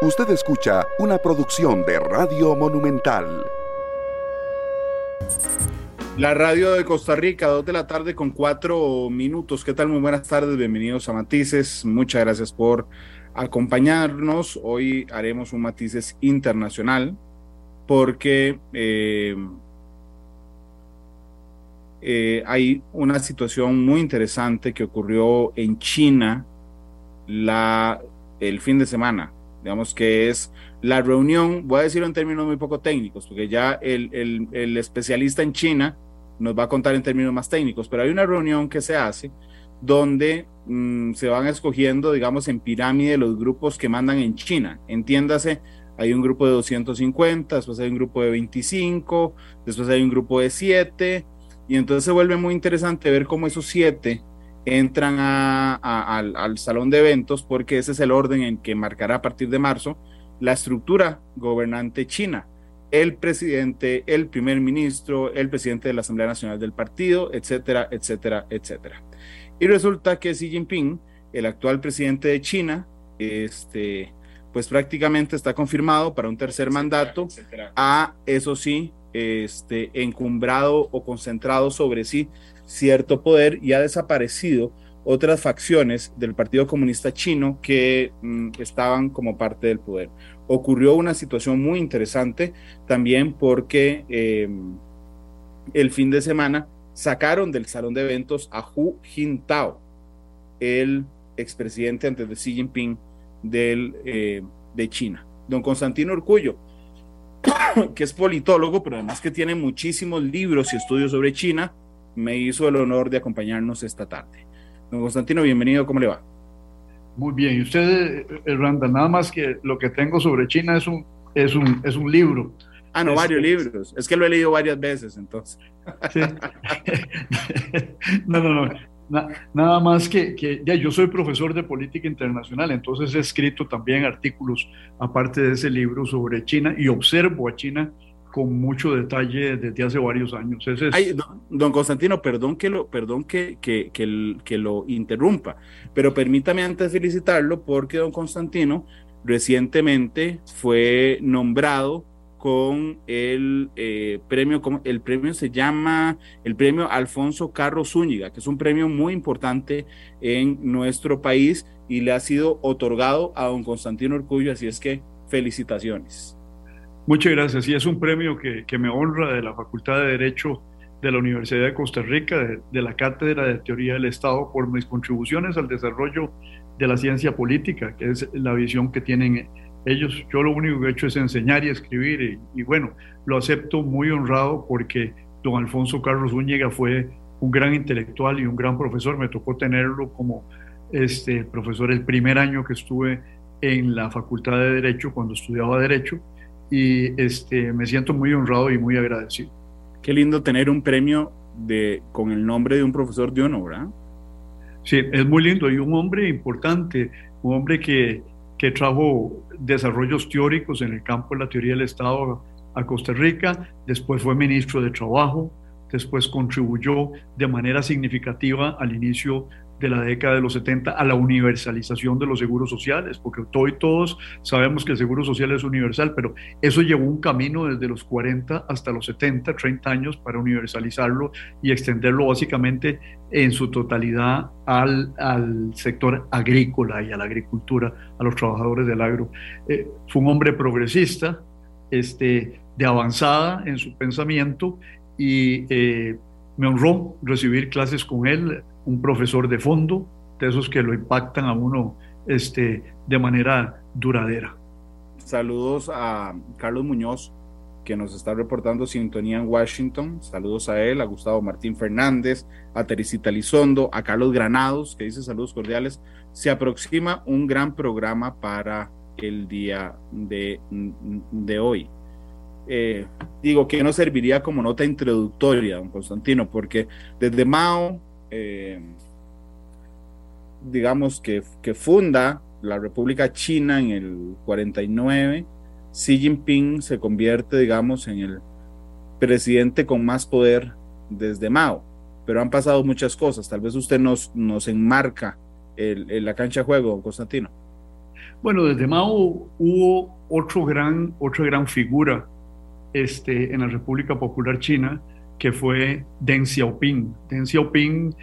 Usted escucha una producción de Radio Monumental. La radio de Costa Rica, 2:04 p.m. ¿Qué tal? Muy buenas tardes, bienvenidos a Matices. Muchas gracias por acompañarnos. Hoy haremos un Matices internacional porque hay una situación muy interesante que ocurrió en China el fin de semana. Digamos que es la reunión, voy a decirlo en términos muy poco técnicos, porque ya el especialista en China nos va a contar en términos más técnicos, pero hay una reunión que se hace donde se van escogiendo, digamos, en pirámide los grupos que mandan en China. Entiéndase, hay un grupo de 250, después hay un grupo de 25, después hay un grupo de 7, y entonces se vuelve muy interesante ver cómo esos 7 entran al salón de eventos, porque ese es el orden en que marcará a partir de marzo la estructura gobernante china: el presidente, el primer ministro, el presidente de la Asamblea Nacional del partido, etcétera, etcétera, etcétera. Y resulta que Xi Jinping, el actual presidente de China, pues prácticamente está confirmado para un tercer mandato, etcétera. Eso sí, encumbrado o concentrado sobre sí cierto poder, y ha desaparecido otras facciones del Partido Comunista Chino que estaban como parte del poder. Ocurrió una situación muy interesante también porque el fin de semana sacaron del salón de eventos a Hu Jintao, el expresidente antes de Xi Jinping de China. Don Constantino Urcuyo, que es politólogo, pero además que tiene muchísimos libros y estudios sobre China, me hizo el honor de acompañarnos esta tarde. Don Constantino, bienvenido, ¿cómo le va? Muy bien, y usted, Randa, nada más que lo que tengo sobre China es un libro. Ah, no, varios libros, es que lo he leído varias veces, entonces. Sí. Nada más que ya yo soy profesor de política internacional, entonces he escrito también artículos, aparte de ese libro, sobre China, y observo a China con mucho detalle desde hace varios años. Ay, don Constantino, perdón que lo interrumpa, pero permítame antes felicitarlo porque don Constantino recientemente fue nombrado con el premio Alfonso Carro Zúñiga, que es un premio muy importante en nuestro país y le ha sido otorgado a don Constantino Urcuyo, así es que felicitaciones. Muchas gracias, y es un premio que me honra, de la Facultad de Derecho de la Universidad de Costa Rica, de la Cátedra de Teoría del Estado, por mis contribuciones al desarrollo de la ciencia política, que es la visión que tienen ellos. Yo lo único que he hecho es enseñar y escribir, y bueno, lo acepto muy honrado porque don Alfonso Carro Zúñiga fue un gran intelectual y un gran profesor. Me tocó tenerlo como profesor el primer año que estuve en la Facultad de Derecho, cuando estudiaba Derecho, y me siento muy honrado y muy agradecido. Qué lindo tener un premio con el nombre de un profesor de honor, ¿verdad? Sí, es muy lindo, y un hombre importante, un hombre que trajo desarrollos teóricos en el campo de la teoría del Estado a Costa Rica, después fue ministro de Trabajo, después contribuyó de manera significativa al inicio de la década de los 70 a la universalización de los seguros sociales, porque hoy todos sabemos que el seguro social es universal, pero eso llevó un camino desde los 40 hasta los 70, 30 años para universalizarlo y extenderlo básicamente en su totalidad al sector agrícola y a la agricultura, a los trabajadores del agro. Fue un hombre progresista, de avanzada en su pensamiento, y me honró recibir clases con él. Un profesor de fondo, de esos que lo impactan a uno de manera duradera. Saludos a Carlos Muñoz, que nos está reportando sintonía en Washington. Saludos a él, a Gustavo Martín Fernández, a Teresita Lizondo, a Carlos Granados, que dice saludos cordiales. Se aproxima un gran programa para el día de hoy. Digo que nos serviría como nota introductoria, don Constantino, porque desde Mao, digamos que funda la República China en el 49, Xi Jinping se convierte, digamos, en el presidente con más poder desde Mao, pero han pasado muchas cosas. Tal vez usted nos enmarca la cancha de juego, don Constantino. Bueno, desde Mao hubo otra gran figura en la República Popular China, que fue Deng Xiaoping. Deng Xiaoping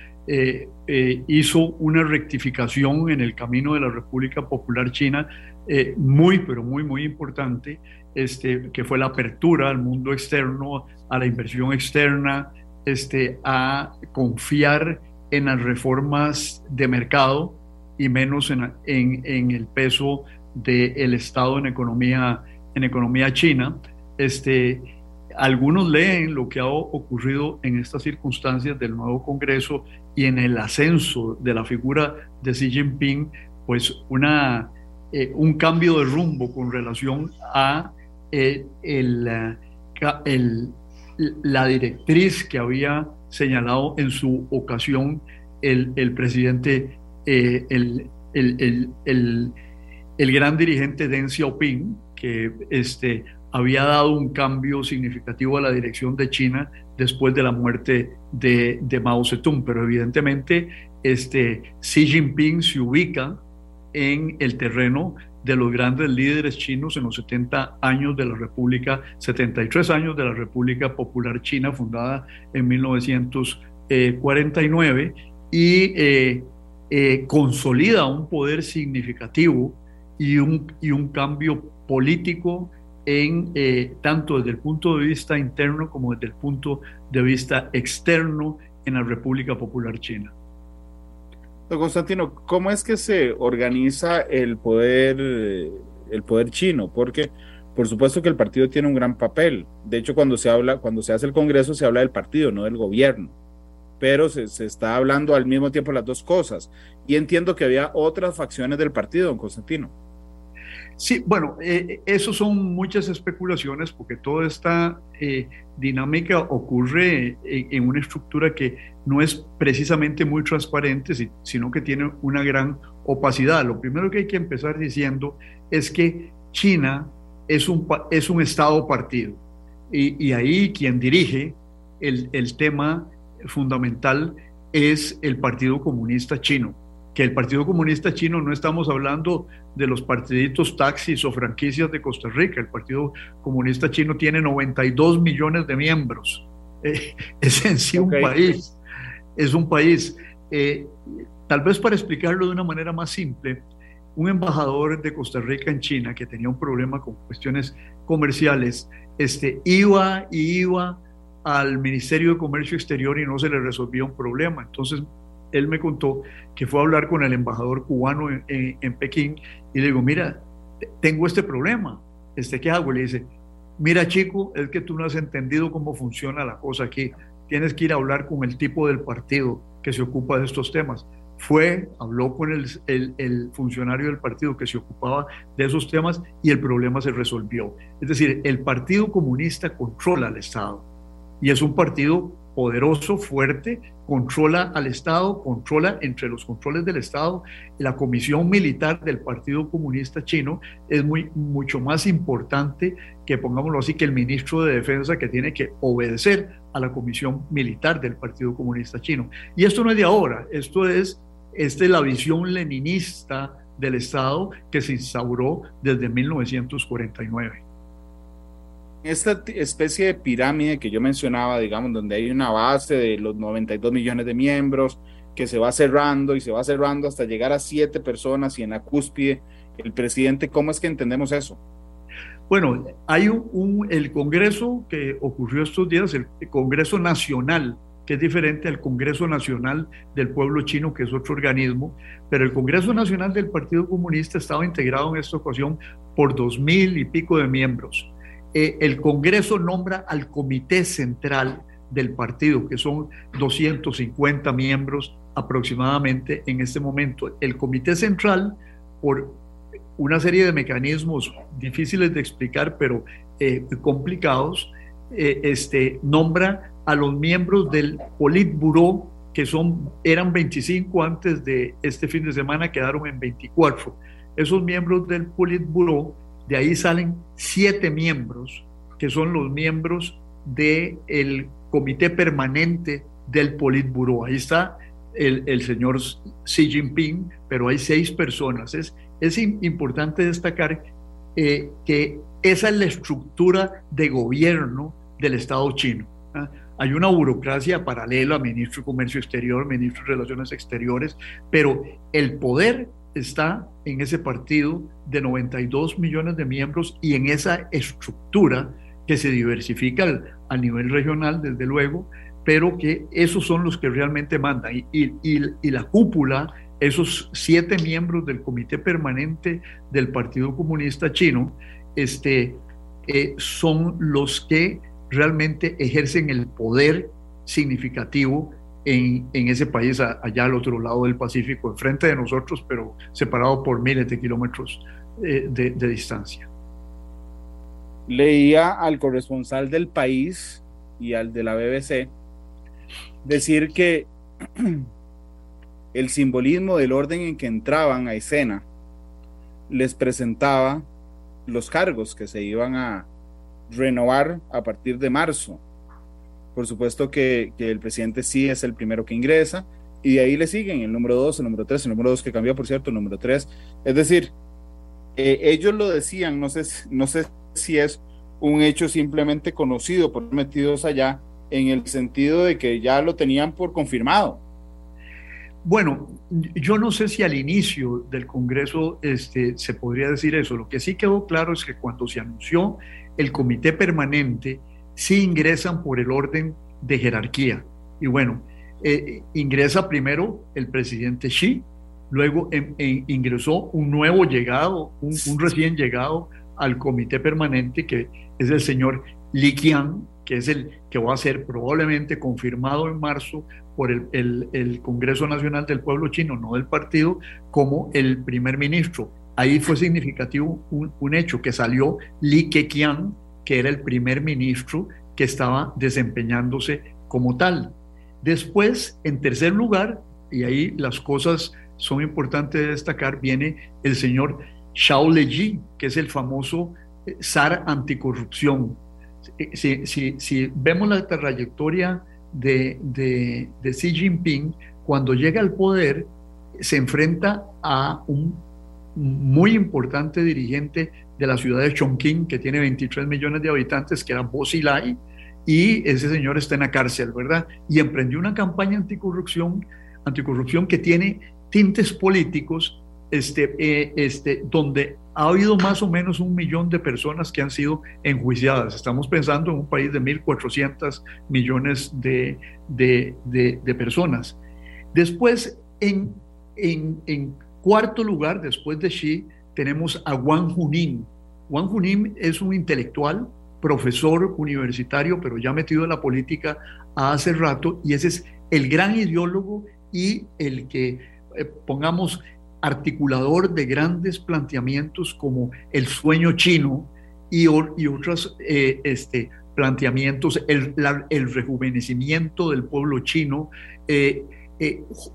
hizo una rectificación en el camino de la República Popular China muy importante, que fue la apertura al mundo externo, a la inversión externa, a confiar en las reformas de mercado y menos en el peso del Estado en economía china. Algunos leen lo que ha ocurrido en estas circunstancias del nuevo Congreso y en el ascenso de la figura de Xi Jinping, pues un cambio de rumbo con relación a la directriz que había señalado en su ocasión el presidente, el gran dirigente Deng Xiaoping, que había dado un cambio significativo a la dirección de China después de la muerte de Mao Zedong. Pero evidentemente Xi Jinping se ubica en el terreno de los grandes líderes chinos en los 70 años de la República, 73 años de la República Popular China, fundada en 1949, y consolida un poder significativo y un cambio político tanto desde el punto de vista interno como desde el punto de vista externo en la República Popular China. Don Constantino, ¿cómo es que se organiza el poder chino? Porque por supuesto que el partido tiene un gran papel. De hecho, cuando se hace el Congreso, se habla del partido, no del gobierno. Pero se está hablando al mismo tiempo las dos cosas. Y entiendo que había otras facciones del partido, don Constantino. Sí, bueno, eso son muchas especulaciones, porque toda esta dinámica ocurre en una estructura que no es precisamente muy transparente, sino que tiene una gran opacidad. Lo primero que hay que empezar diciendo es que China es un Estado partido, y ahí quien dirige el tema fundamental es el Partido Comunista Chino. Que el Partido Comunista Chino, no estamos hablando de los partiditos taxis o franquicias de Costa Rica. El Partido Comunista Chino tiene 92 millones de miembros. Es en sí un país. Es un país. Tal vez para explicarlo de una manera más simple, un embajador de Costa Rica en China que tenía un problema con cuestiones comerciales, iba al Ministerio de Comercio Exterior y no se le resolvía un problema. Entonces, él me contó que fue a hablar con el embajador cubano en Pekín y le digo, mira, tengo este problema, ¿qué hago? Le dice, mira chico, es que tú no has entendido cómo funciona la cosa aquí, tienes que ir a hablar con el tipo del partido que se ocupa de estos temas. Fue, habló con el funcionario del partido que se ocupaba de esos temas y el problema se resolvió. Es decir, el Partido Comunista controla al Estado y es un partido poderoso, fuerte, controla al Estado, controla entre los controles del Estado. La comisión militar del Partido Comunista Chino es mucho más importante que, pongámoslo así, que el ministro de Defensa, que tiene que obedecer a la comisión militar del Partido Comunista Chino. Y esto no es de ahora, esta es la visión leninista del Estado que se instauró desde 1949. Esta especie de pirámide que yo mencionaba, digamos, donde hay una base de los 92 millones de miembros que se va cerrando hasta llegar a 7 personas y en la cúspide el presidente, ¿cómo es que entendemos eso? Bueno, hay el Congreso que ocurrió estos días, el Congreso Nacional, que es diferente al Congreso Nacional del Pueblo Chino, que es otro organismo, pero el Congreso Nacional del Partido Comunista estaba integrado en esta ocasión por 2,000 y pico de miembros. El Congreso nombra al Comité Central del partido, que son 250 miembros aproximadamente en este momento. El Comité Central, por una serie de mecanismos difíciles de explicar, pero complicados, nombra a los miembros del Politburó, que eran 25 antes de este fin de semana, quedaron en 24. Esos miembros del Politburó, de ahí salen 7 miembros, que son los miembros del Comité Permanente del Politburó. Ahí está el señor Xi Jinping, pero hay 6 personas. Es importante destacar que esa es la estructura de gobierno del Estado chino, ¿eh? Hay una burocracia paralela, ministro de Comercio Exterior, ministro de Relaciones Exteriores, pero el poder está en ese partido de 92 millones de miembros y en esa estructura que se diversifica a nivel regional, desde luego, pero que esos son los que realmente mandan. Y la cúpula, esos 7 miembros del Comité Permanente del Partido Comunista Chino, son los que realmente ejercen el poder significativo en ese país, allá al otro lado del Pacífico, enfrente de nosotros, pero separado por miles de kilómetros de distancia. Leía al corresponsal del País y al de la BBC decir que el simbolismo del orden en que entraban a escena les presentaba los cargos que se iban a renovar a partir de marzo. Por supuesto que el presidente sí es el primero que ingresa, y de ahí le siguen el número 2, el número 3, el número 2 que cambió, por cierto, el número 3. Es decir, ellos lo decían, no sé si es un hecho simplemente conocido por metidos allá, en el sentido de que ya lo tenían por confirmado. Bueno, yo no sé si al inicio del Congreso se podría decir eso. Lo que sí quedó claro es que cuando se anunció el Comité Permanente, sí ingresan por el orden de jerarquía. Y bueno, ingresa primero el presidente Xi, luego ingresó un nuevo llegado, un recién llegado al Comité Permanente, que es el señor Li Qiang, que es el que va a ser probablemente confirmado en marzo por el Congreso Nacional del Pueblo Chino, no del partido, como el primer ministro. Ahí fue significativo un hecho, que salió Li Keqiang, que era el primer ministro que estaba desempeñándose como tal. Después, en tercer lugar, y ahí las cosas son importantes de destacar, viene el señor Zhao Leji, que es el famoso zar anticorrupción. Si vemos la trayectoria de Xi Jinping, cuando llega al poder, se enfrenta a un muy importante dirigente de la ciudad de Chongqing, que tiene 23 millones de habitantes, que era Bo Xilai, y ese señor está en la cárcel, ¿verdad? Y emprendió una campaña anticorrupción que tiene tintes políticos, donde ha habido más o menos 1 millón de personas que han sido enjuiciadas. Estamos pensando en un país de 1.400 millones de personas. Después, en cuarto lugar, después de Xi, tenemos a Wang Huning. Wang Huning es un intelectual, profesor universitario, pero ya metido en la política hace rato, y ese es el gran ideólogo y el que, pongamos, articulador de grandes planteamientos como el sueño chino y otros planteamientos, el rejuvenecimiento del pueblo chino.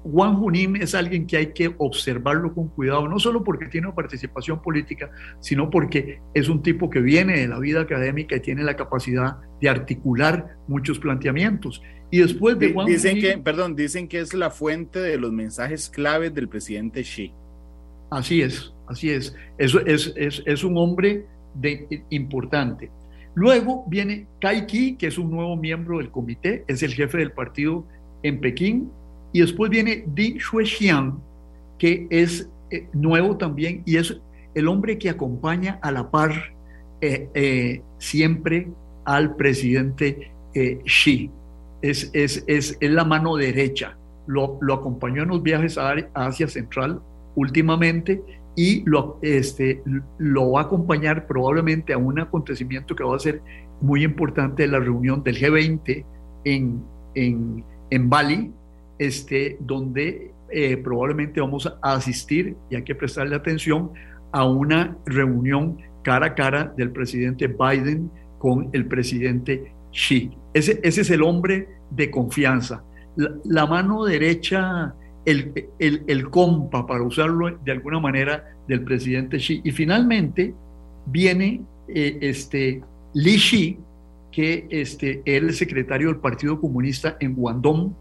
Wang Huning es alguien que hay que observarlo con cuidado, no solo porque tiene participación política, sino porque es un tipo que viene de la vida académica y tiene la capacidad de articular muchos planteamientos. Y después de Wang Huning, dicen que es la fuente de los mensajes claves del presidente Xi. Así es. Eso es un hombre importante. Luego viene Kai Ki, que es un nuevo miembro del comité, es el jefe del partido en Pekín. Y después viene Ding Xuexiang, que es nuevo también, y es el hombre que acompaña a la par siempre al presidente Xi. Es la mano derecha. Lo acompañó en los viajes a Asia Central últimamente, y lo va a acompañar probablemente a un acontecimiento que va a ser muy importante, la reunión del G20 en Bali, donde probablemente vamos a asistir, y hay que prestarle atención, a una reunión cara a cara del presidente Biden con el presidente Xi. Ese es el hombre de confianza. La mano derecha, el compa, para usarlo de alguna manera, del presidente Xi. Y finalmente viene Li Xi, que era el secretario del Partido Comunista en Guangdong,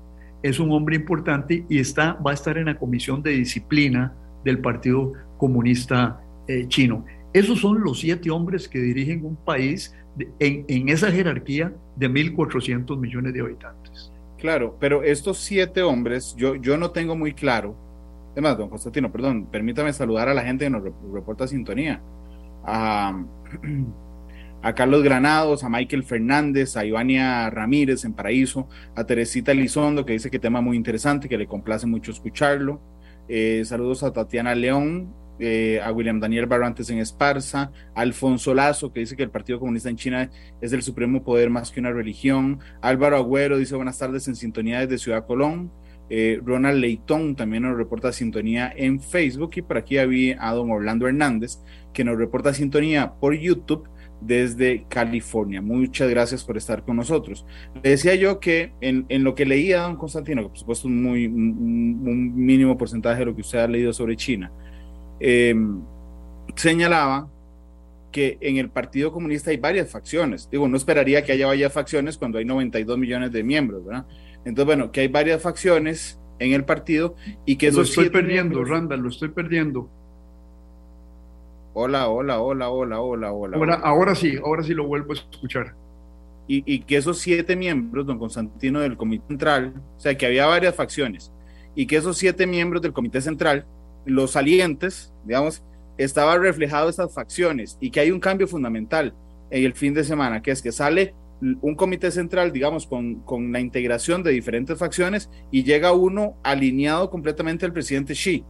es un hombre importante y va a estar en la Comisión de Disciplina del Partido Comunista Chino. Esos son los 7 hombres que dirigen un país en esa jerarquía de 1.400 millones de habitantes. Claro, pero estos 7 hombres, yo no tengo muy claro. Además, don Constantino, perdón, permítame saludar a la gente que nos reporta sintonía. A Carlos Granados, a Michael Fernández, a Ivania Ramírez en Paraíso, a Teresita Elizondo, que dice que tema muy interesante, que le complace mucho escucharlo. Saludos a Tatiana León, a William Daniel Barrantes en Esparza, a Alfonso Lazo, que dice que el Partido Comunista en China es el supremo poder más que una religión. Álvaro Agüero dice buenas tardes en sintonía desde Ciudad Colón. Ronald Leitón también nos reporta sintonía en Facebook, y por aquí había a don Orlando Hernández, que nos reporta sintonía por YouTube desde California. Muchas gracias por estar con nosotros. Le decía yo que en lo que leía don Constantino, que por supuesto es un mínimo porcentaje de lo que usted ha leído sobre China, señalaba que en el Partido Comunista hay varias facciones. Digo, no esperaría que haya varias facciones cuando hay 92 millones de miembros, ¿verdad? Entonces, bueno, que hay varias facciones en el partido y que... Lo estoy perdiendo, miembros... Randall, lo estoy perdiendo. Hola. Ahora sí lo vuelvo a escuchar. Y que esos 7 miembros, don Constantino, del Comité Central, o sea, que había varias facciones, y que esos 7 miembros del Comité Central, los salientes, digamos, estaba reflejado esas facciones, y que hay un cambio fundamental en el fin de semana, que es que sale un comité central, digamos, con la integración de diferentes facciones, y llega uno alineado completamente al presidente Xi.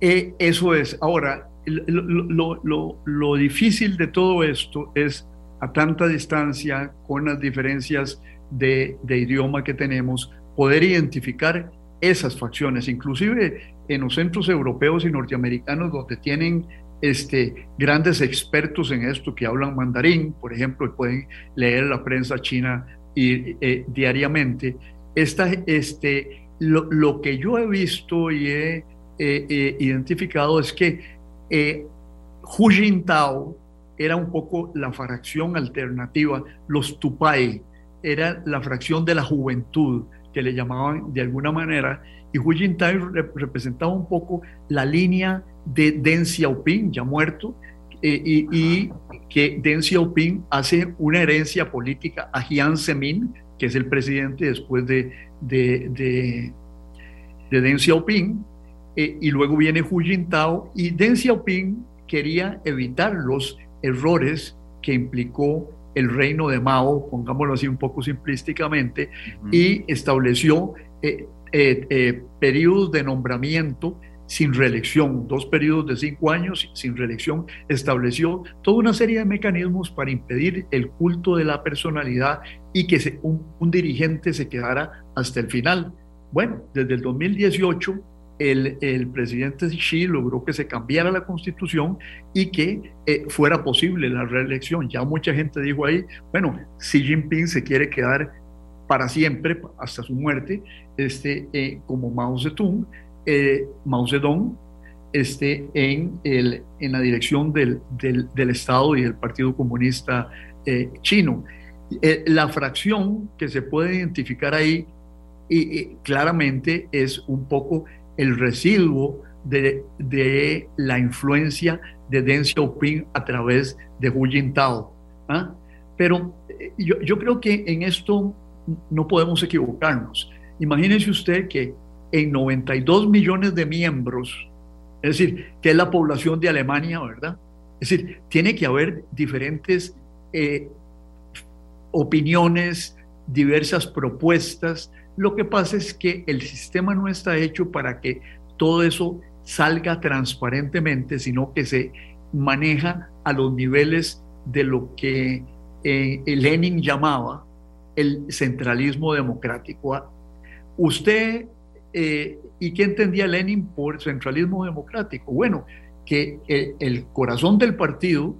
Eso es. Ahora, lo difícil de todo esto es, a tanta distancia, con las diferencias de idioma que tenemos, poder identificar esas facciones, inclusive en los centros europeos y norteamericanos, donde tienen grandes expertos en esto que hablan mandarín, por ejemplo, y pueden leer la prensa china diariamente. Lo que yo he visto y he identificado es que Hu Jintao era un poco la fracción alternativa, los Tupai, era la fracción de la juventud, que le llamaban de alguna manera, y Hu Jintao representaba un poco la línea de Deng Xiaoping, ya muerto, y que Deng Xiaoping hace una herencia política a Jiang Zemin, que es el presidente después de Deng Xiaoping, y luego viene Hu Jintao, y Deng Xiaoping quería evitar los errores que implicó el reino de Mao, pongámoslo así un poco simplísticamente, y estableció periodos de nombramiento sin reelección, 2 periodos de 5 años sin reelección, estableció toda una serie de mecanismos para impedir el culto de la personalidad y que un dirigente se quedara hasta el final. Bueno, desde el 2018 el presidente Xi logró que se cambiara la constitución y que fuera posible la reelección. Ya mucha gente dijo ahí, bueno, Xi Jinping se quiere quedar para siempre, hasta su muerte, como Mao Zedong, en la dirección del Estado y del Partido Comunista Chino. La fracción que se puede identificar ahí y claramente es un poco el residuo de la influencia de Deng Xiaoping a través de Hu Jintao. ¿Ah? Pero yo creo que en esto no podemos equivocarnos. Imagínese usted que en 92 millones de miembros, es decir, que es la población de Alemania, ¿verdad? Es decir, tiene que haber diferentes opiniones, diversas propuestas. Lo que pasa es que el sistema no está hecho para que todo eso salga transparentemente, sino que se maneja a los niveles de lo que Lenin llamaba el centralismo democrático. Usted, ¿y qué entendía Lenin por centralismo democrático? Bueno, que el corazón del partido,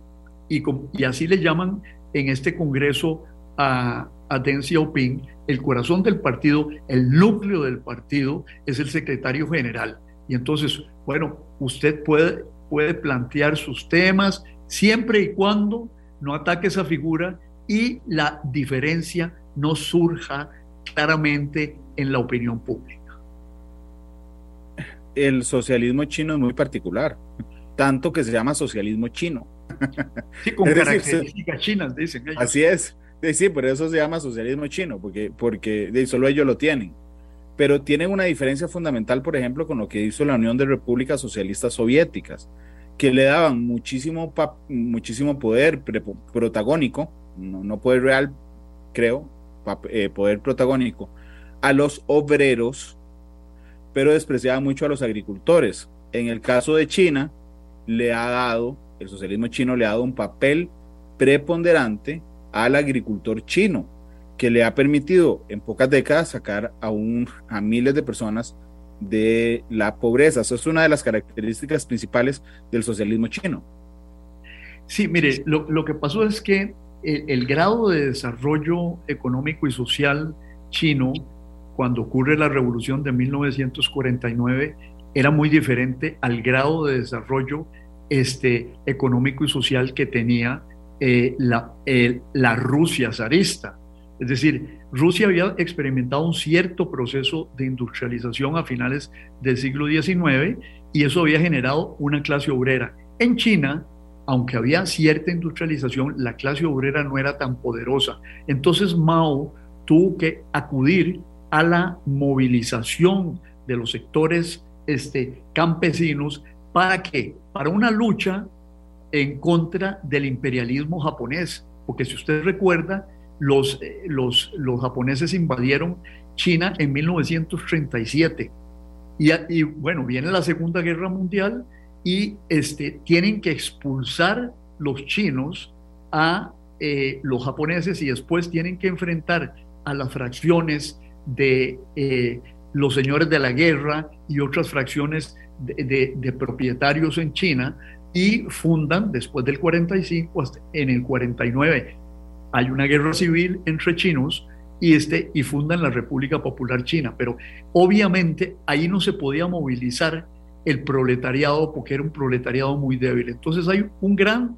y así le llaman en este congreso a Deng Xiaoping, el corazón del partido, el núcleo del partido es el secretario general. Y entonces, bueno, usted puede plantear sus temas siempre y cuando no ataque esa figura y la diferencia no surja claramente en la opinión pública. El socialismo chino es muy particular, tanto que se llama socialismo chino. Sí, con características chinas, dicen ellos. Así es, sí, por eso se llama socialismo chino, porque solo ellos lo tienen. Pero tienen una diferencia fundamental, por ejemplo, con lo que hizo la Unión de Repúblicas Socialistas Soviéticas, que le daban muchísimo poder protagónico, no poder real, creo, poder protagónico, a los obreros, pero despreciaba mucho a los agricultores. En el caso de China, el socialismo chino le ha dado un papel preponderante al agricultor chino, que le ha permitido en pocas décadas sacar a miles de personas de la pobreza. Eso es una de las características principales del socialismo chino. Sí, mire, lo que pasó es que el grado de desarrollo económico y social chino, cuando ocurre la revolución de 1949, era muy diferente al grado de desarrollo económico y social que tenía la Rusia zarista. Es decir, Rusia había experimentado un cierto proceso de industrialización a finales del siglo XIX y eso había generado una clase obrera. En China, aunque había cierta industrialización, la clase obrera no era tan poderosa. Entonces Mao tuvo que acudir a la movilización de los sectores campesinos. ¿Para qué? Para una lucha en contra del imperialismo japonés, porque si usted recuerda, los japoneses invadieron China en 1937 y bueno, viene la Segunda Guerra Mundial y tienen que expulsar los chinos a los japoneses y después tienen que enfrentar a las fracciones de los señores de la guerra y otras fracciones de propietarios en China, y fundan después del 45 hasta en el 49 hay una guerra civil entre chinos y fundan la República Popular China, pero obviamente ahí no se podía movilizar el proletariado porque era un proletariado muy débil. Entonces hay un gran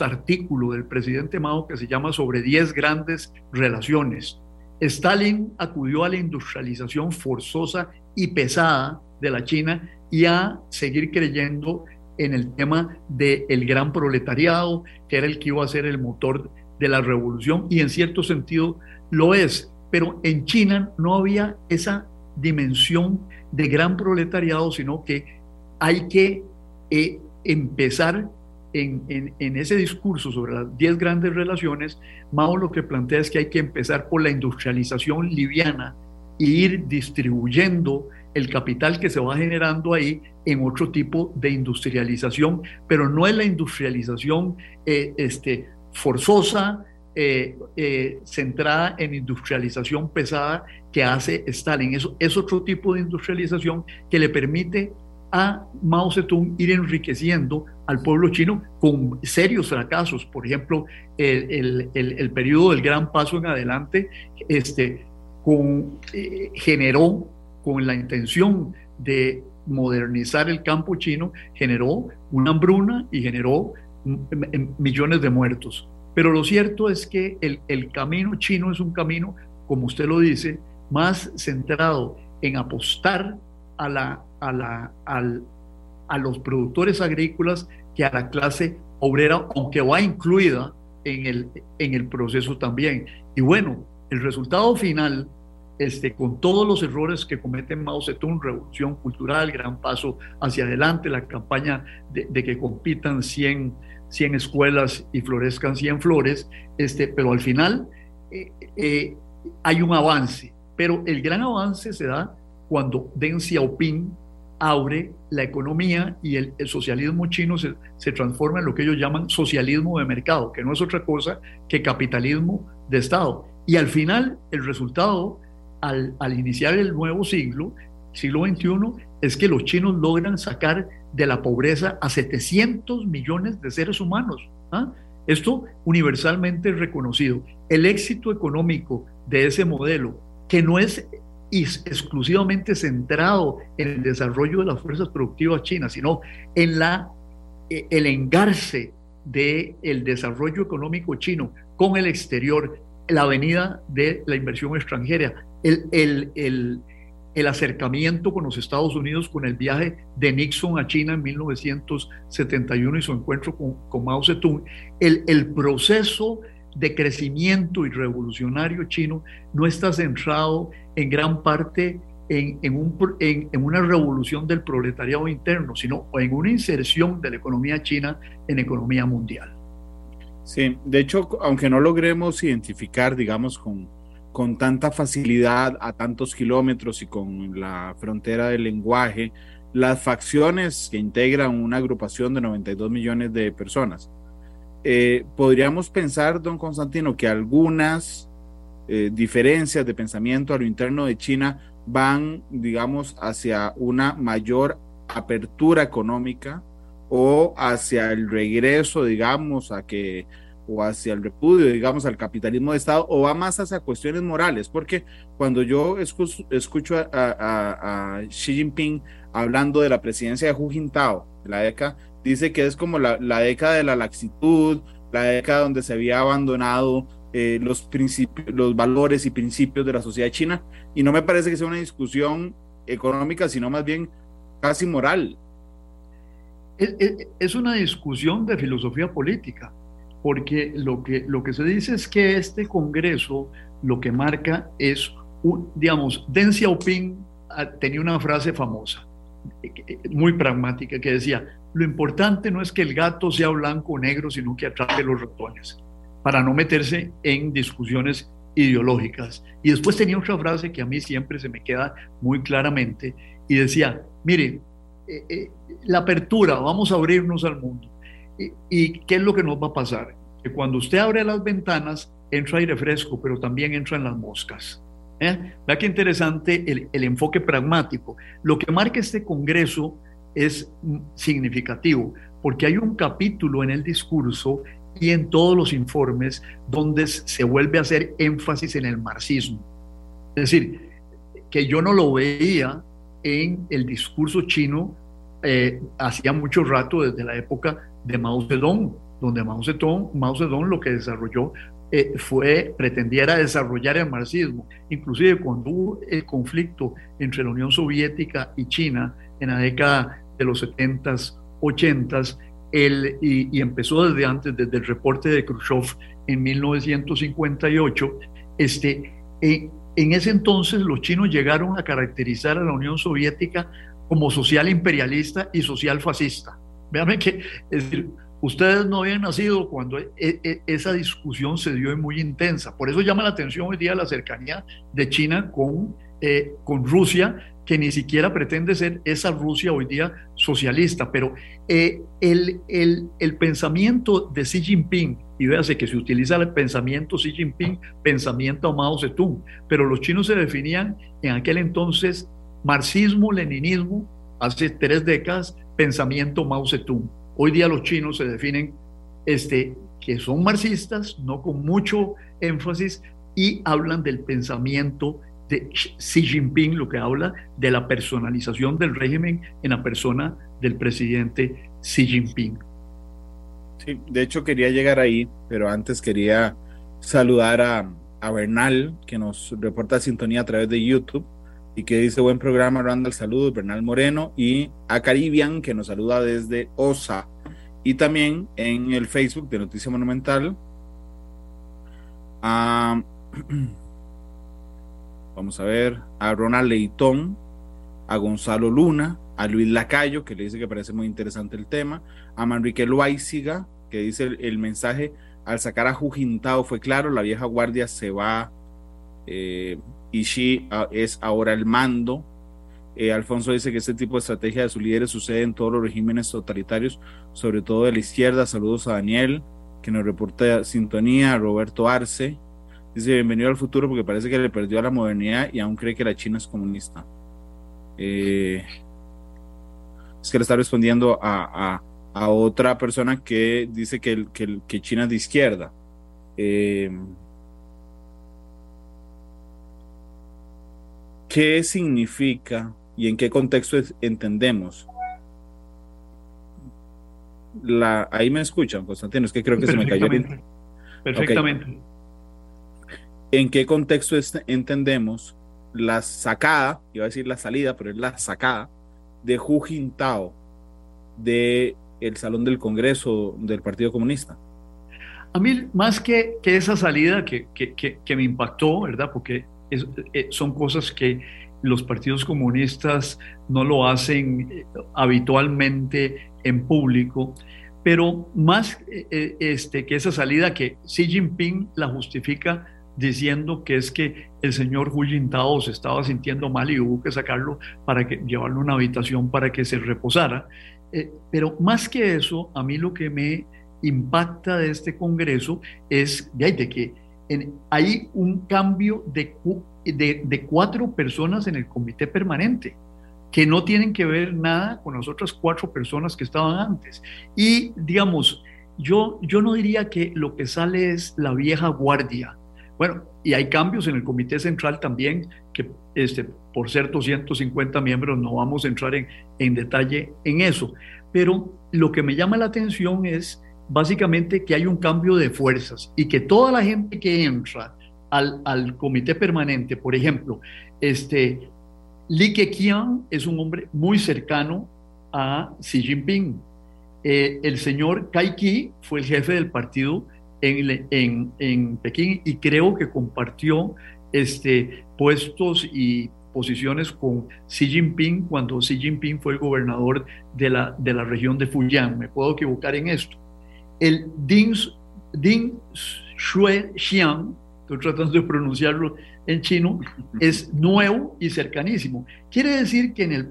artículo del presidente Mao que se llama sobre 10 grandes relaciones. Stalin acudió a la industrialización forzosa y pesada de la China y a seguir creyendo en el tema del gran proletariado, que era el que iba a ser el motor de la revolución, y en cierto sentido lo es, pero en China no había esa dimensión de gran proletariado, sino que hay que empezar en ese discurso sobre las 10 grandes relaciones. Mao lo que plantea es que hay que empezar por la industrialización liviana e ir distribuyendo el capital que se va generando ahí en otro tipo de industrialización, pero no es la industrialización forzosa, centrada en industrialización pesada que hace Stalin. Eso es otro tipo de industrialización que le permite a Mao Zedong ir enriqueciendo al pueblo chino con serios fracasos. Por ejemplo, el periodo del Gran Paso en adelante generó, con la intención de modernizar el campo chino, generó una hambruna y generó millones de muertos. Pero lo cierto es que el camino chino es un camino, como usted lo dice, más centrado en apostar a los productores agrícolas que a la clase obrera, aunque va incluida en el proceso también. Y bueno, el resultado final, con todos los errores que comete Mao Zedong, revolución cultural, gran paso hacia adelante, la campaña de que compitan 100 escuelas y florezcan 100 flores, pero al final hay un avance, pero el gran avance se da cuando Deng Xiaoping abre la economía y el socialismo chino se transforma en lo que ellos llaman socialismo de mercado, que no es otra cosa que capitalismo de Estado. Y al final, el resultado, al iniciar el nuevo siglo, siglo XXI, es que los chinos logran sacar de la pobreza a 700 millones de seres humanos. Esto universalmente reconocido. El éxito económico de ese modelo, que no es exclusivamente centrado en el desarrollo de las fuerzas productivas chinas, sino en el engarce del desarrollo económico chino con el exterior, la venida de la inversión extranjera, el acercamiento con los Estados Unidos, con el viaje de Nixon a China en 1971 y su encuentro con Mao Zedong, el proceso de crecimiento y revolucionario chino no está centrado en gran parte en una revolución del proletariado interno, sino en una inserción de la economía china en economía mundial. Sí, de hecho, aunque no logremos identificar, digamos, con tanta facilidad a tantos kilómetros y con la frontera del lenguaje, las facciones que integran una agrupación de 92 millones de personas, podríamos pensar, don Constantino, que algunas diferencias de pensamiento a lo interno de China van, digamos, hacia una mayor apertura económica o hacia el regreso, digamos, o hacia el repudio, digamos, al capitalismo de Estado, o va más hacia cuestiones morales, porque cuando yo escucho a Xi Jinping hablando de la presidencia de Hu Jintao, de la década, dice que es como la década de la laxitud, la década donde se había abandonado los valores y principios de la sociedad china, y no me parece que sea una discusión económica, sino más bien casi moral. Es una discusión de filosofía política, porque lo que se dice es que este Congreso lo que marca es, Deng Xiaoping tenía una frase famosa, muy pragmática, que decía: lo importante no es que el gato sea blanco o negro, sino que atrape los ratones, para no meterse en discusiones ideológicas. Y después tenía otra frase que a mí siempre se me queda muy claramente, y decía: mire, la apertura, vamos a abrirnos al mundo. ¿Y qué es lo que nos va a pasar? Que cuando usted abre las ventanas, entra aire fresco, pero también entran las moscas. Vea qué interesante el enfoque pragmático. Lo que marca este Congreso es significativo, porque hay un capítulo en el discurso y en todos los informes donde se vuelve a hacer énfasis en el marxismo. Es decir, que yo no lo veía en el discurso chino hacía mucho rato, desde la época de Mao Zedong, donde Mao Zedong lo que desarrolló pretendiera desarrollar el marxismo. Inclusive cuando hubo el conflicto entre la Unión Soviética y China en la década de los 70s, 80s, y empezó desde antes, desde el reporte de Khrushchev en 1958, en ese entonces los chinos llegaron a caracterizar a la Unión Soviética como social imperialista y social fascista. Veanme que, es decir, ustedes no habían nacido cuando esa discusión se dio, muy intensa. Por eso llama la atención hoy día la cercanía de China con Rusia, que ni siquiera pretende ser esa Rusia hoy día socialista. Pero el pensamiento de Xi Jinping, y véase que se utiliza el pensamiento Xi Jinping, pensamiento Mao Zedong, pero los chinos se definían en aquel entonces marxismo, leninismo, hace 3 décadas, pensamiento Mao Zedong. Hoy día los chinos se definen que son marxistas, no con mucho énfasis, y hablan del pensamiento de Xi Jinping, lo que habla de la personalización del régimen en la persona del presidente Xi Jinping. Sí, de hecho quería llegar ahí, pero antes quería saludar a Bernal, que nos reporta sintonía a través de YouTube, y que dice: buen programa, Randall, saludos. Bernal Moreno, y a Caribbean, que nos saluda desde Osa, y también en el Facebook de Noticia Monumental. Vamos a ver, a Ronald Leitón, a Gonzalo Luna, a Luis Lacayo, que le dice que parece muy interesante el tema, a Manrique Loaiziga, que dice: el mensaje al sacar a Hu Jintao fue claro, la vieja guardia se va, y Xi es ahora el mando. Alfonso dice que este tipo de estrategia de sus líderes sucede en todos los regímenes totalitarios, sobre todo de la izquierda. Saludos a Daniel, que nos reporta sintonía. A Roberto Arce, dice: bienvenido al futuro, porque parece que le perdió a la modernidad y aún cree que la China es comunista. Es que le está respondiendo a otra persona que dice que China es de izquierda. ¿Qué significa y en qué contexto entendemos? Ahí me escuchan, Constantino, es que creo que se me cayó. Perfectamente. Okay. ¿En qué contexto entendemos la sacada, iba a decir la salida, pero es la sacada, de Hu Jintao del Salón del Congreso del Partido Comunista? A mí, más que esa salida que me impactó, ¿verdad? Porque son cosas que los partidos comunistas no lo hacen habitualmente en público, pero más que esa salida que Xi Jinping la justifica diciendo que es que el señor Hu Jintao se estaba sintiendo mal y hubo que sacarlo para llevarlo a una habitación para que se reposara. Pero más que eso, a mí lo que me impacta de este congreso es de que hay un cambio de cuatro personas en el comité permanente que no tienen que ver nada con las otras cuatro personas que estaban antes. Y digamos, yo no diría que lo que sale es la vieja guardia. Bueno, y hay cambios en el Comité Central también, que por ser 250 miembros no vamos a entrar en detalle en eso. Pero lo que me llama la atención es básicamente que hay un cambio de fuerzas y que toda la gente que entra al Comité Permanente, por ejemplo, Li Qiang es un hombre muy cercano a Xi Jinping. El señor Kai Ki fue el jefe del partido en Pekín y creo que compartió puestos y posiciones con Xi Jinping cuando Xi Jinping fue el gobernador de la región de Fujian. Me puedo equivocar en esto. El Ding Xuexiang, estoy tratando de pronunciarlo en chino, es nuevo y cercanísimo. Quiere decir que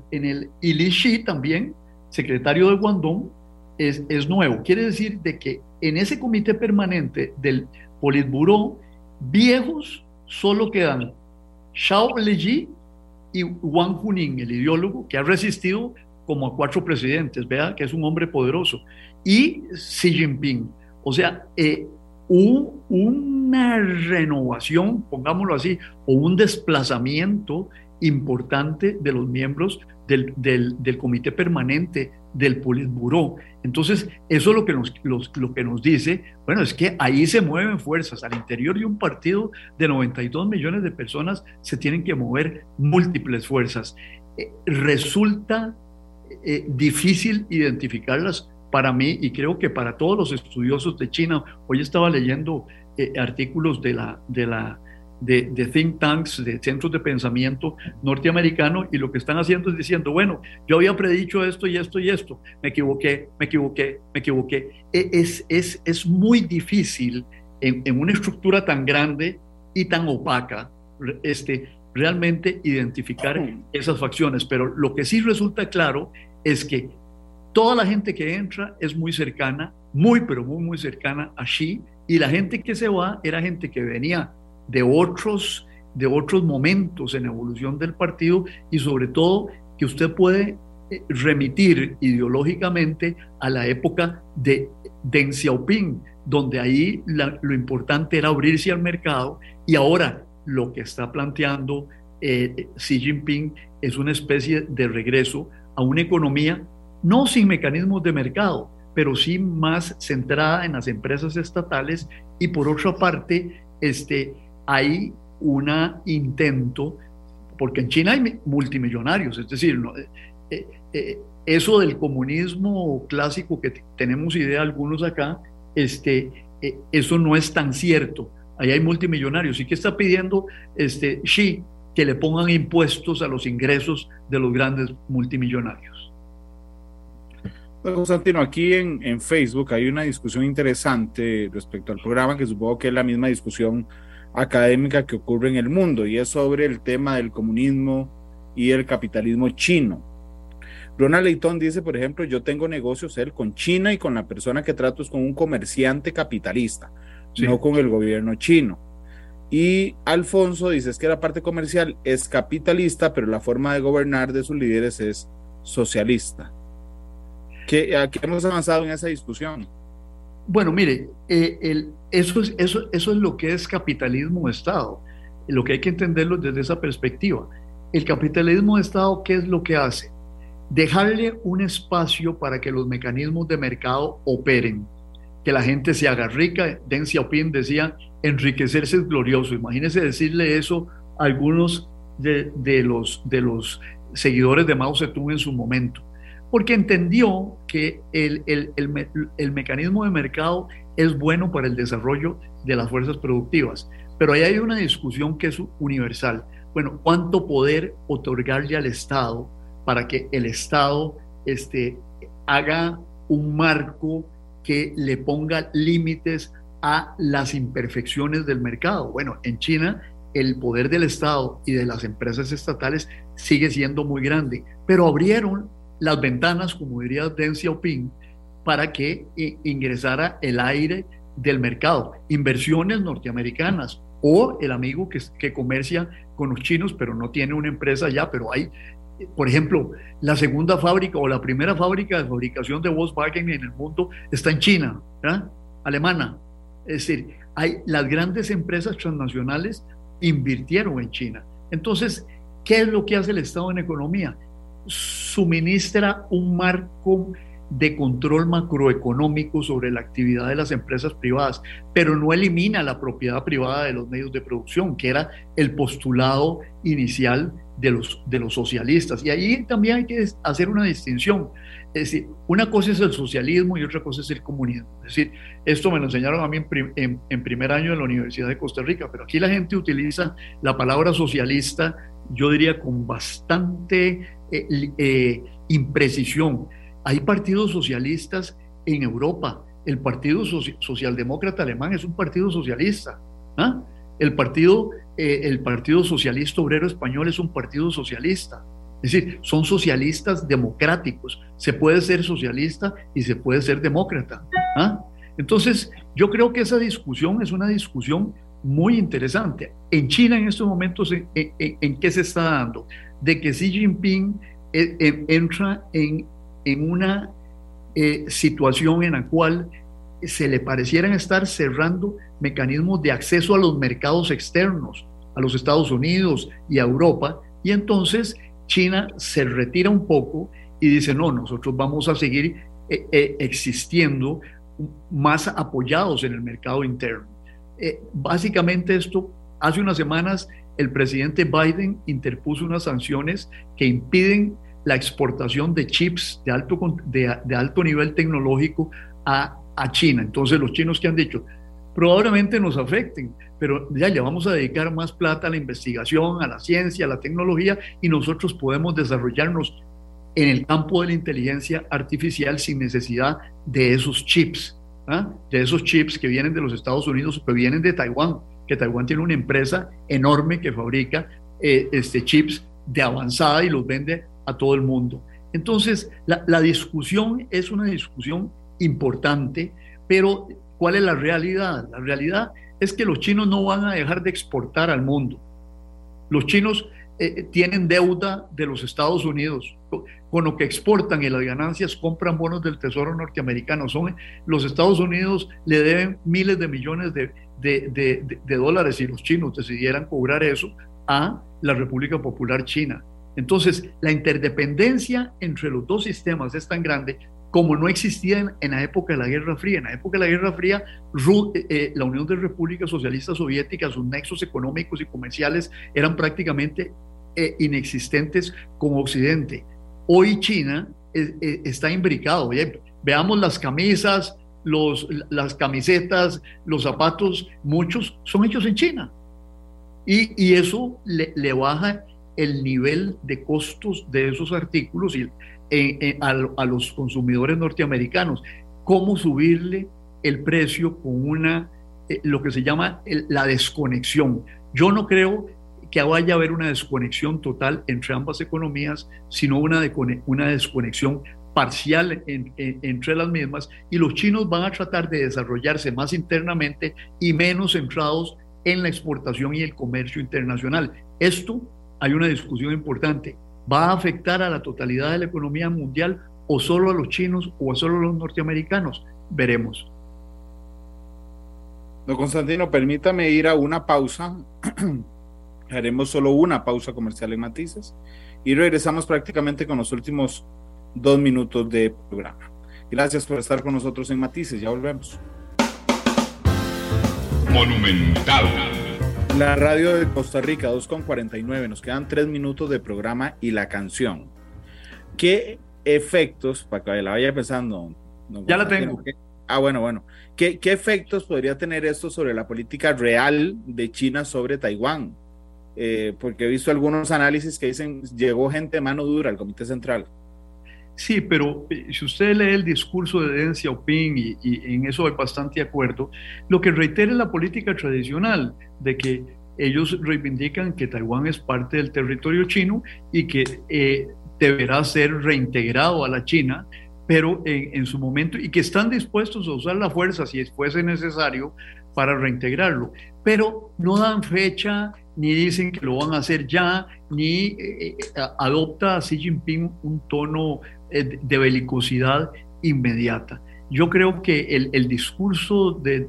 y Li Xi también, secretario de Guangdong, es nuevo. Quiere decir de que en ese comité permanente del Politburó, viejos solo quedan Zhao Leji y Wang Huning, el ideólogo que ha resistido como a cuatro presidentes, vea que es un hombre poderoso, y Xi Jinping. O sea, una renovación, pongámoslo así, o un desplazamiento importante de los miembros del comité permanente del Politburó. Entonces, eso es lo que nos dice, bueno, es que ahí se mueven fuerzas. Al interior de un partido de 92 millones de personas se tienen que mover múltiples fuerzas. Resulta difícil identificarlas para mí y creo que para todos los estudiosos de China. Hoy estaba leyendo artículos de think tanks, de centros de pensamiento norteamericano, y lo que están haciendo es diciendo, bueno, yo había predicho esto y esto y esto, me equivoqué. Es muy difícil en una estructura tan grande y tan opaca realmente identificar esas facciones, pero lo que sí resulta claro es que toda la gente que entra es muy cercana, muy pero muy muy cercana a Xi, y la gente que se va era gente que venía de otros momentos en la evolución del partido y sobre todo que usted puede remitir ideológicamente a la época de Deng Xiaoping, donde ahí lo importante era abrirse al mercado, y ahora lo que está planteando Xi Jinping es una especie de regreso a una economía no sin mecanismos de mercado, pero sí más centrada en las empresas estatales, y por otra parte hay un intento, porque en China hay multimillonarios, es decir, eso del comunismo clásico que tenemos idea algunos acá, eso no es tan cierto. Ahí hay multimillonarios. ¿Y qué está pidiendo Xi? Que le pongan impuestos a los ingresos de los grandes multimillonarios. Constantino, aquí en Facebook hay una discusión interesante respecto al programa, que supongo que es la misma discusión académica que ocurre en el mundo, y es sobre el tema del comunismo y el capitalismo chino. Ronald Leitón dice, por ejemplo, yo tengo negocios con China y con la persona que trato es con un comerciante capitalista, sí, no con el gobierno chino. Y Alfonso dice, es que la parte comercial es capitalista, pero la forma de gobernar de sus líderes es socialista. ¿A qué hemos avanzado en esa discusión? Bueno, mire, eso es lo que es capitalismo de Estado, lo que hay que entenderlo desde esa perspectiva. El capitalismo de Estado, ¿qué es lo que hace? Dejarle un espacio para que los mecanismos de mercado operen. que la gente se haga rica. Deng Xiaoping decía, enriquecerse es glorioso. Imagínense decirle eso a algunos de los seguidores de Mao Zedong en su momento, porque entendió que el mecanismo de mercado es bueno para el desarrollo de las fuerzas productivas. Pero ahí hay una discusión que es universal. Bueno, ¿cuánto poder otorgarle al Estado para que el Estado haga un marco que le ponga límites a las imperfecciones del mercado? Bueno, en China el poder del Estado y de las empresas estatales sigue siendo muy grande, pero abrieron las ventanas, como diría Deng Xiaoping, para que ingresara el aire del mercado, inversiones norteamericanas o el amigo que comercia con los chinos pero no tiene una empresa allá, pero hay, por ejemplo, la segunda fábrica o la primera fábrica de fabricación de Volkswagen en el mundo está en China, ¿verdad? Alemana. Es decir, hay, las grandes empresas transnacionales invirtieron en China. Entonces, ¿qué es lo que hace el Estado en economía? Suministra un marco de control macroeconómico sobre la actividad de las empresas privadas, pero no elimina la propiedad privada de los medios de producción, que era el postulado inicial de los socialistas. Y ahí también hay que hacer una distinción. Es decir, una cosa es el socialismo y otra cosa es el comunismo. Es decir, esto me lo enseñaron a mí en primer año en la Universidad de Costa Rica, pero aquí la gente utiliza la palabra socialista, yo diría con bastante imprecisión. Hay partidos socialistas en Europa. El Partido Socialdemócrata Alemán es un partido socialista. ¿Ah? El Partido Socialista Obrero Español es un partido socialista. Es decir, son socialistas democráticos. Se puede ser socialista y se puede ser demócrata. ¿Ah? Entonces, yo creo que esa discusión es una discusión muy interesante. En China, en estos momentos, ¿en qué se está dando? De que Xi Jinping entra en una situación en la cual se le parecieran estar cerrando mecanismos de acceso a los mercados externos, a los Estados Unidos y a Europa, y entonces China se retira un poco y dice, no, nosotros vamos a seguir existiendo más apoyados en el mercado interno. Básicamente esto, hace unas semanas el presidente Biden interpuso unas sanciones que impiden la exportación de chips de alto nivel tecnológico a China. Entonces los chinos que han dicho, probablemente nos afecten, pero ya le vamos a dedicar más plata a la investigación, a la ciencia, a la tecnología, y nosotros podemos desarrollarnos en el campo de la inteligencia artificial sin necesidad de esos chips, ¿ah? De esos chips que vienen de los Estados Unidos, que vienen de Taiwán, que Taiwán tiene una empresa enorme que fabrica chips de avanzada y los vende a todo el mundo. Entonces, la discusión es una discusión importante, pero ¿cuál es la realidad? La realidad es que los chinos no van a dejar de exportar al mundo. Los chinos tienen deuda de los Estados Unidos, con lo que exportan y las ganancias compran bonos del Tesoro norteamericano. Los Estados Unidos le deben miles de millones de dólares, si los chinos decidieran cobrar eso, a la República Popular China. Entonces, la interdependencia entre los dos sistemas es tan grande como no existía en la época de la Guerra Fría. En la época de la Guerra Fría, la Unión de Repúblicas Socialistas Soviéticas, sus nexos económicos y comerciales eran prácticamente inexistentes con Occidente. Hoy China está imbricado. Veamos las camisas, las camisetas, los zapatos, muchos son hechos en China. Y eso le baja el nivel de costos de esos artículos a los consumidores norteamericanos. ¿Cómo subirle el precio con lo que se llama la desconexión? Yo no creo que vaya a haber una desconexión total entre ambas economías, sino una desconexión parcial entre las mismas, y los chinos van a tratar de desarrollarse más internamente y menos centrados en la exportación y el comercio internacional. Esto hay una discusión importante. ¿Va a afectar a la totalidad de la economía mundial o solo a los chinos o a solo a los norteamericanos? Veremos. Don Constantino, permítame ir a una pausa. Haremos solo una pausa comercial en Matices y regresamos prácticamente con los últimos 2 minutos de programa. Gracias por estar con nosotros en Matices. Ya volvemos. Monumental. La radio de Costa Rica, 2:49. Nos quedan 3 minutos de programa y la canción. ¿Qué efectos, para que la vaya pensando? No, ya la tengo. Bueno. ¿Qué efectos podría tener esto sobre la política real de China sobre Taiwán? Porque he visto algunos análisis que dicen llegó gente mano dura al Comité Central. Sí, pero si usted lee el discurso de Deng Xiaoping, y en eso hay bastante acuerdo, lo que reitera es la política tradicional de que ellos reivindican que Taiwán es parte del territorio chino y que deberá ser reintegrado a la China, pero en su momento, y que están dispuestos a usar la fuerza si fuese necesario para reintegrarlo, pero no dan fecha, ni dicen que lo van a hacer ya, ni adopta a Xi Jinping un tono de belicosidad inmediata. Yo creo que el discurso de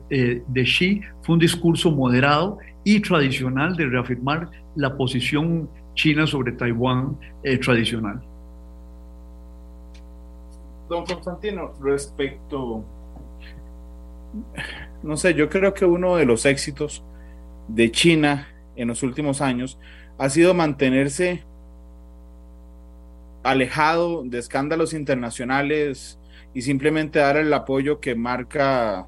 Xi fue un discurso moderado y tradicional de reafirmar la posición china sobre Taiwán tradicional. Don Constantino, respecto... No sé, yo creo que uno de los éxitos de China en los últimos años ha sido mantenerse alejado de escándalos internacionales y simplemente dar el apoyo que marca,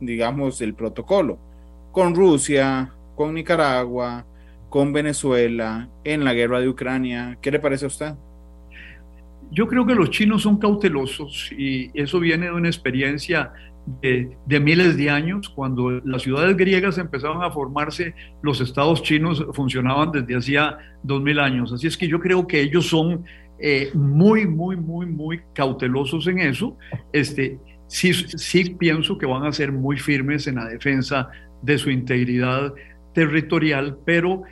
digamos, el protocolo con Rusia, con Nicaragua, con Venezuela, en la guerra de Ucrania. ¿Qué le parece a usted? Yo creo que los chinos son cautelosos, y eso viene de una experiencia de miles de años. Cuando las ciudades griegas empezaban a formarse, los estados chinos funcionaban desde hacía 2000 años. Así es que yo creo que ellos son muy cautelosos en eso. Sí pienso que van a ser muy firmes en la defensa de su integridad territorial, pero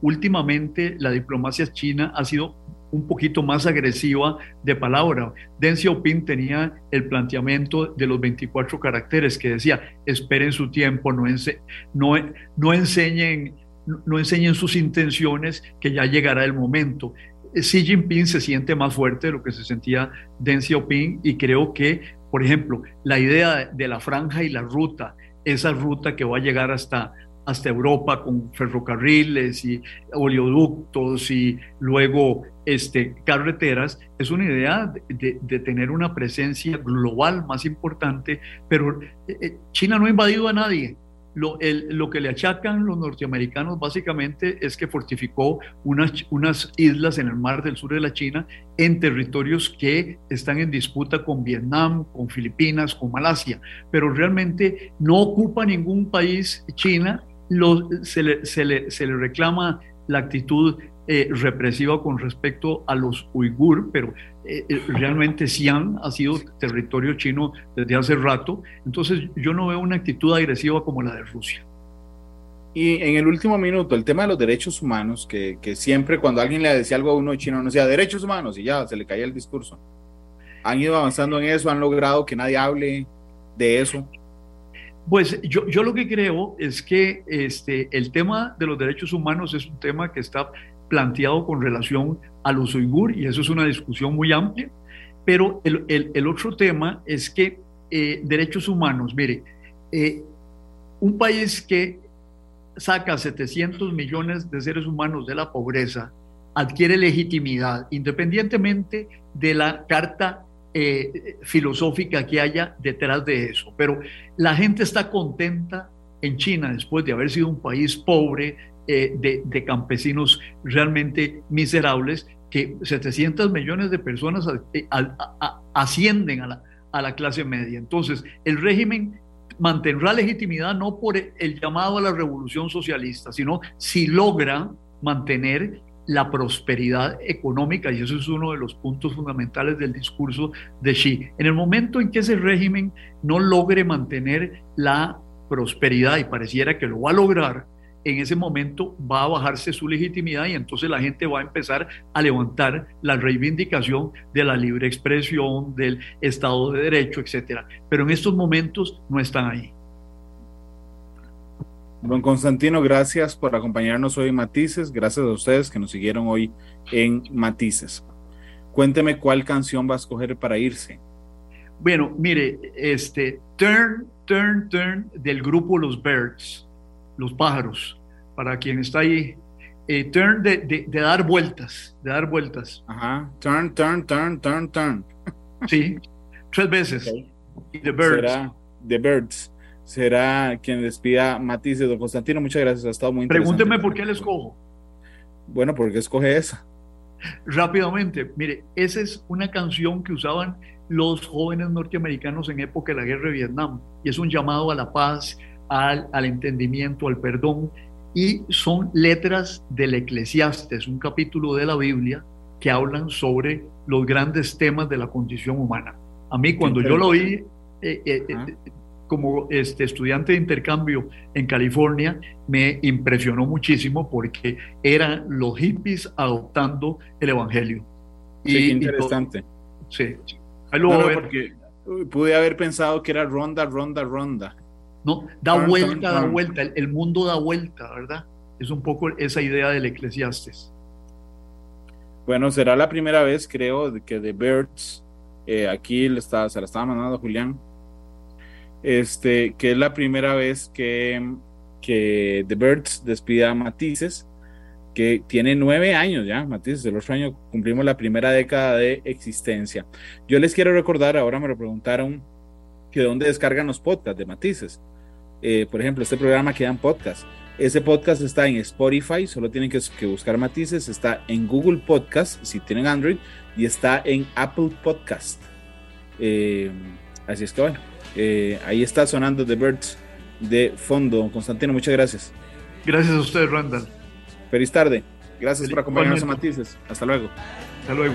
últimamente la diplomacia china ha sido un poquito más agresiva de palabra. Deng Xiaoping tenía el planteamiento de los 24 caracteres que decía: esperen su tiempo, no enseñen sus intenciones, que ya llegará el momento. Xi Jinping se siente más fuerte de lo que se sentía Deng Xiaoping, y creo que, por ejemplo, la idea de la franja y la ruta, esa ruta que va a llegar hasta Europa con ferrocarriles y oleoductos y luego carreteras, es una idea de tener una presencia global más importante, pero China no ha invadido a nadie. Lo que le achacan los norteamericanos básicamente es que fortificó unas islas en el mar del sur de la China, en territorios que están en disputa con Vietnam, con Filipinas, con Malasia, pero realmente no ocupa ningún país China. Se le reclama la actitud represiva con respecto a los uigur, pero realmente Xi'an ha sido territorio chino desde hace rato. Entonces yo no veo una actitud agresiva como la de Rusia. Y en el último minuto, el tema de los derechos humanos, que siempre cuando alguien le decía algo a uno de chino, no decía derechos humanos y ya, se le caía el discurso. ¿Han ido avanzando en eso? ¿Han logrado que nadie hable de eso? Pues yo lo que creo es que el tema de los derechos humanos es un tema que está planteado con relación a los uigur, y eso es una discusión muy amplia, pero el otro tema es que derechos humanos, mire, un país que saca 700 millones de seres humanos de la pobreza adquiere legitimidad independientemente de la carta filosófica que haya detrás de eso, pero la gente está contenta en China después de haber sido un país pobre, de campesinos realmente miserables, que 700 millones de personas ascienden a la clase media. Entonces, el régimen mantendrá legitimidad no por el llamado a la revolución socialista, sino si logra mantener la prosperidad económica, y eso es uno de los puntos fundamentales del discurso de Xi. En el momento en que ese régimen no logre mantener la prosperidad, y pareciera que lo va a lograr, en ese momento va a bajarse su legitimidad, y entonces la gente va a empezar a levantar la reivindicación de la libre expresión, del Estado de Derecho, etcétera. Pero en estos momentos no están ahí. Don Constantino, gracias por acompañarnos hoy en Matices. Gracias a ustedes que nos siguieron hoy en Matices. Cuénteme cuál canción va a escoger para irse. Bueno, mire, Turn Turn del grupo Los Byrds, los pájaros, para quien está ahí. Turn de dar vueltas, Ajá. Turn. Sí, 3 veces. Okay. Y The Byrds. Será The Byrds. Será quien les pida matices. Don Constantino, muchas gracias. Ha estado muy interesante. Pregúnteme por qué la escojo. Bueno, ¿por qué escoge esa? Rápidamente, mire, esa es una canción que usaban los jóvenes norteamericanos en época de la guerra de Vietnam, y es un llamado a la paz, al entendimiento, al perdón, y son letras del Eclesiastes, un capítulo de la Biblia que hablan sobre los grandes temas de la condición humana. A mí, cuando yo lo oí como estudiante de intercambio en California, me impresionó muchísimo porque eran los hippies adoptando el evangelio. Sí, qué interesante. Sí. No, porque pude haber pensado que era ronda. No, da vuelta, el mundo da vuelta, ¿verdad? Es un poco esa idea del Eclesiastes. Bueno, será la primera vez, creo, que The Byrds, aquí se la estaba mandando a Julián, que es la primera vez que The Byrds despida a Matices, que tiene 9 años ya, Matices. El otro año cumplimos la primera década de existencia. Yo les quiero recordar, ahora me lo preguntaron, que de dónde descargan los podcasts de Matices. Por ejemplo, este programa queda en podcast. Ese podcast está en Spotify, solo tienen que buscar Matices, está en Google Podcast, si tienen Android, y está en Apple Podcast. Así es que bueno, ahí está sonando The Byrds de fondo. Constantino, muchas gracias. Gracias a usted, Randall. Feliz tarde. Gracias por acompañarnos a Matices. Hasta luego. Hasta luego.